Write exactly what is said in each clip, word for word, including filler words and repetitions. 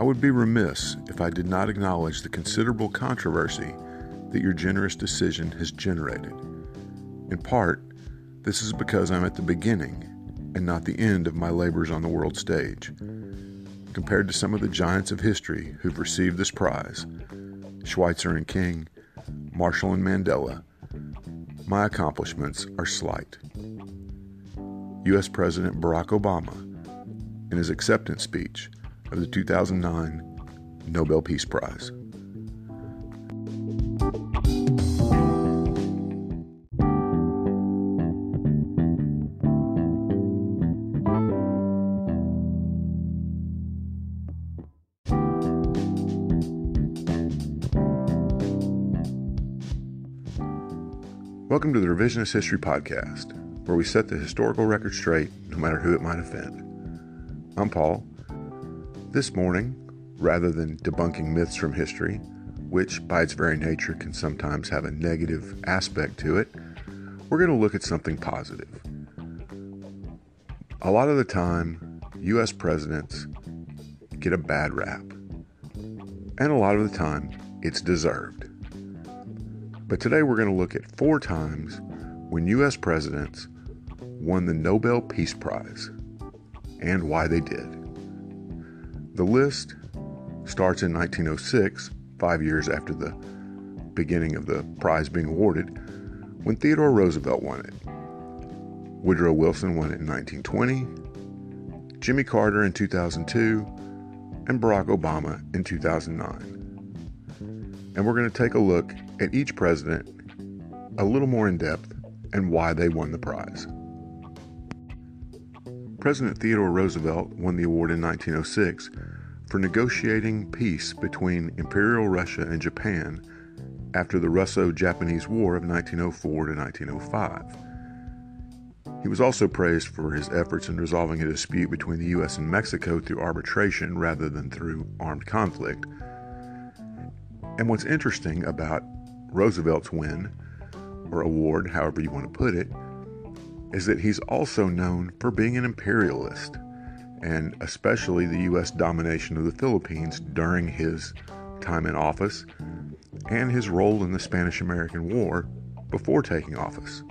I would be remiss if I did not acknowledge the considerable controversy that your generous decision has generated. In part, this is because I'm at the beginning and not the end of my labors on the world stage. Compared to some of the giants of history who've received this prize, Schweitzer and King, Marshall and Mandela, my accomplishments are slight. U S President Barack Obama, in his acceptance speech of the two thousand nine Nobel Peace Prize. Welcome to the Revisionist History Podcast, where we set the historical record straight, no matter who it might offend. I'm Paul. This morning, rather than debunking myths from history, which by its very nature can sometimes have a negative aspect to it, we're going to look at something positive. A lot of the time, U S presidents get a bad rap, and a lot of the time, it's deserved. But today we're going to look at four times when U S presidents won the Nobel Peace Prize and why they did. The list starts in nineteen oh six, five years after the beginning of the prize being awarded, when Theodore Roosevelt won it. Woodrow Wilson won it in nineteen twenty, Jimmy Carter in two thousand two, and Barack Obama in two thousand nine. And we're going to take a look at each president a little more in depth and why they won the prize. President Theodore Roosevelt won the award in nineteen oh six for negotiating peace between Imperial Russia and Japan after the Russo-Japanese War of nineteen oh four to nineteen oh five. He was also praised for his efforts in resolving a dispute between the U S and Mexico through arbitration rather than through armed conflict. And what's interesting about Roosevelt's win, or award, however you want to put it, is that he's also known for being an imperialist, and especially the U S domination of the Philippines during his time in office and his role in the Spanish-American War before taking office.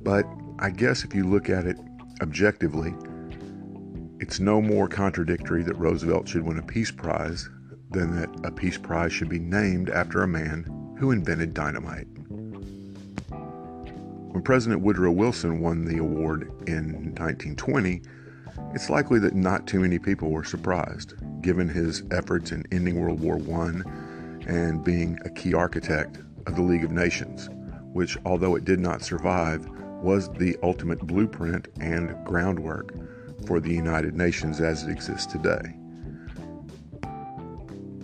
But I guess if you look at it objectively, it's no more contradictory that Roosevelt should win a Peace Prize than that a Peace Prize should be named after a man who invented dynamite. When President Woodrow Wilson won the award in nineteen twenty, it's likely that not too many people were surprised, given his efforts in ending World War One and being a key architect of the League of Nations, which, although it did not survive, was the ultimate blueprint and groundwork for the United Nations as it exists today.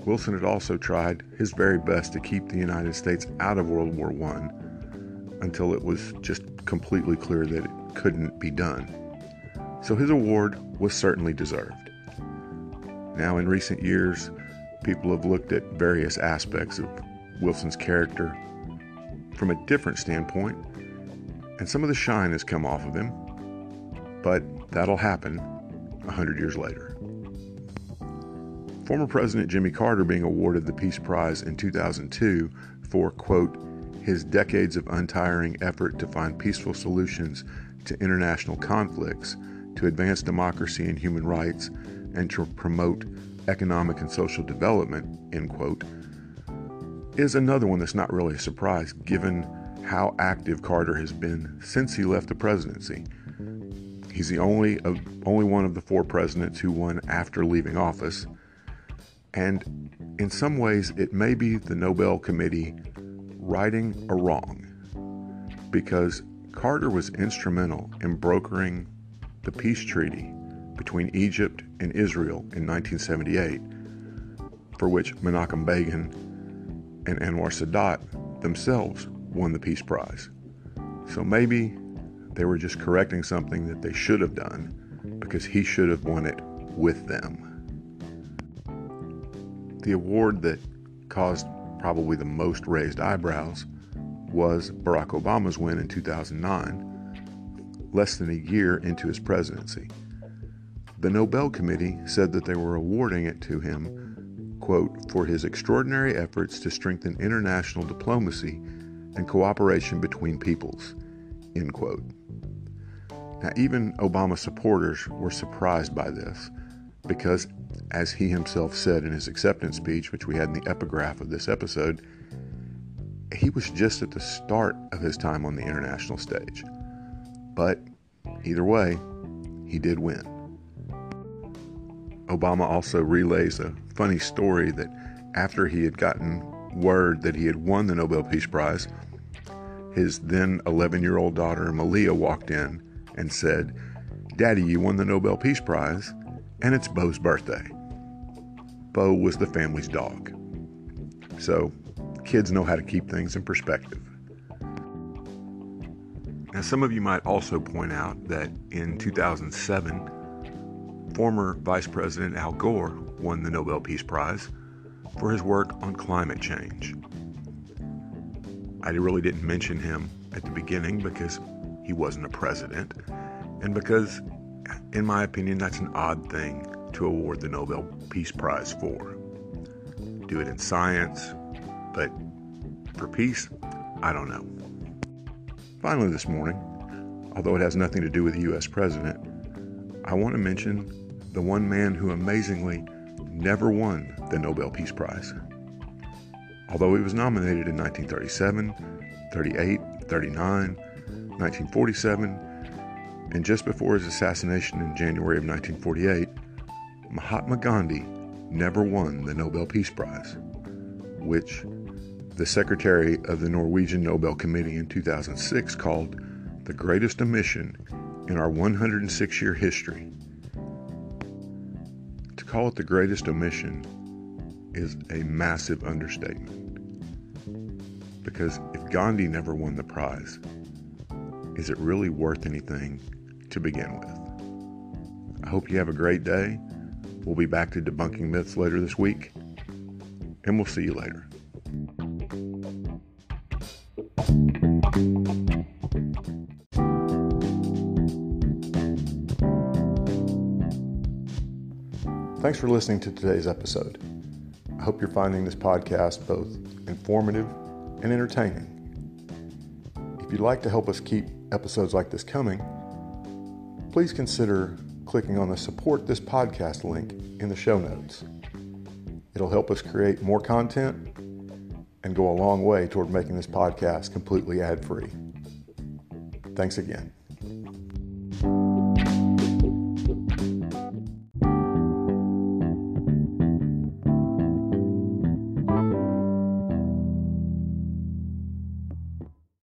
Wilson had also tried his very best to keep the United States out of World War One until it was just completely clear that it couldn't be done. So his award was certainly deserved. Now, in recent years, people have looked at various aspects of Wilson's character from a different standpoint, and some of the shine has come off of him, but that'll happen a hundred years later. Former President Jimmy Carter being awarded the Peace Prize in two thousand two for, quote, his decades of untiring effort to find peaceful solutions to international conflicts, to advance democracy and human rights, and to promote economic and social development, end quote, is another one that's not really a surprise given how active Carter has been since he left the presidency. He's the only, of, only one of the four presidents who won after leaving office. And in some ways, it may be the Nobel Committee righting a wrong, because Carter was instrumental in brokering the peace treaty between Egypt and Israel in nineteen seventy-eight, for which Menachem Begin and Anwar Sadat themselves won the Peace Prize. So maybe they were just correcting something that they should have done, because he should have won it with them. The award that caused probably the most raised eyebrows was Barack Obama's win in two thousand nine, less than a year into his presidency. The Nobel Committee said that they were awarding it to him, quote, for his extraordinary efforts to strengthen international diplomacy and cooperation between peoples, end quote. Now, even Obama supporters were surprised by this because, as he himself said in his acceptance speech, which we had in the epigraph of this episode, he was just at the start of his time on the international stage. But either way, he did win. Obama also relays a funny story that after he had gotten word that he had won the Nobel Peace Prize, his then eleven-year-old daughter, Malia, walked in and said, "Daddy, you won the Nobel Peace Prize, and it's Bo's birthday." Bo was the family's dog. So kids know how to keep things in perspective. Now, some of you might also point out that in two thousand seven, former Vice President Al Gore won the Nobel Peace Prize for his work on climate change. I really didn't mention him at the beginning because he wasn't a president, and because, in my opinion, that's an odd thing to award the Nobel Peace Prize for. Do it in science, but for peace, I don't know. Finally this morning, although it has nothing to do with the U S president, I want to mention the one man who amazingly never won the Nobel Peace Prize. Although he was nominated in nineteen thirty-seven, thirty-eight, thirty-nine, nineteen forty-seven, and just before his assassination in January of nineteen forty-eight, Mahatma Gandhi never won the Nobel Peace Prize, which the secretary of the Norwegian Nobel Committee in two thousand six called the greatest omission in our one hundred six year history. To call it the greatest omission is a massive understatement, because if Gandhi never won the prize, is it really worth anything to begin with? I hope you have a great day. We'll be back to debunking myths later this week, and we'll see you later. Thanks for listening to today's episode. I hope you're finding this podcast both informative and entertaining. If you'd like to help us keep episodes like this coming, please consider clicking on the Support This Podcast link in the show notes. It'll help us create more content and go a long way toward making this podcast completely ad-free. Thanks again.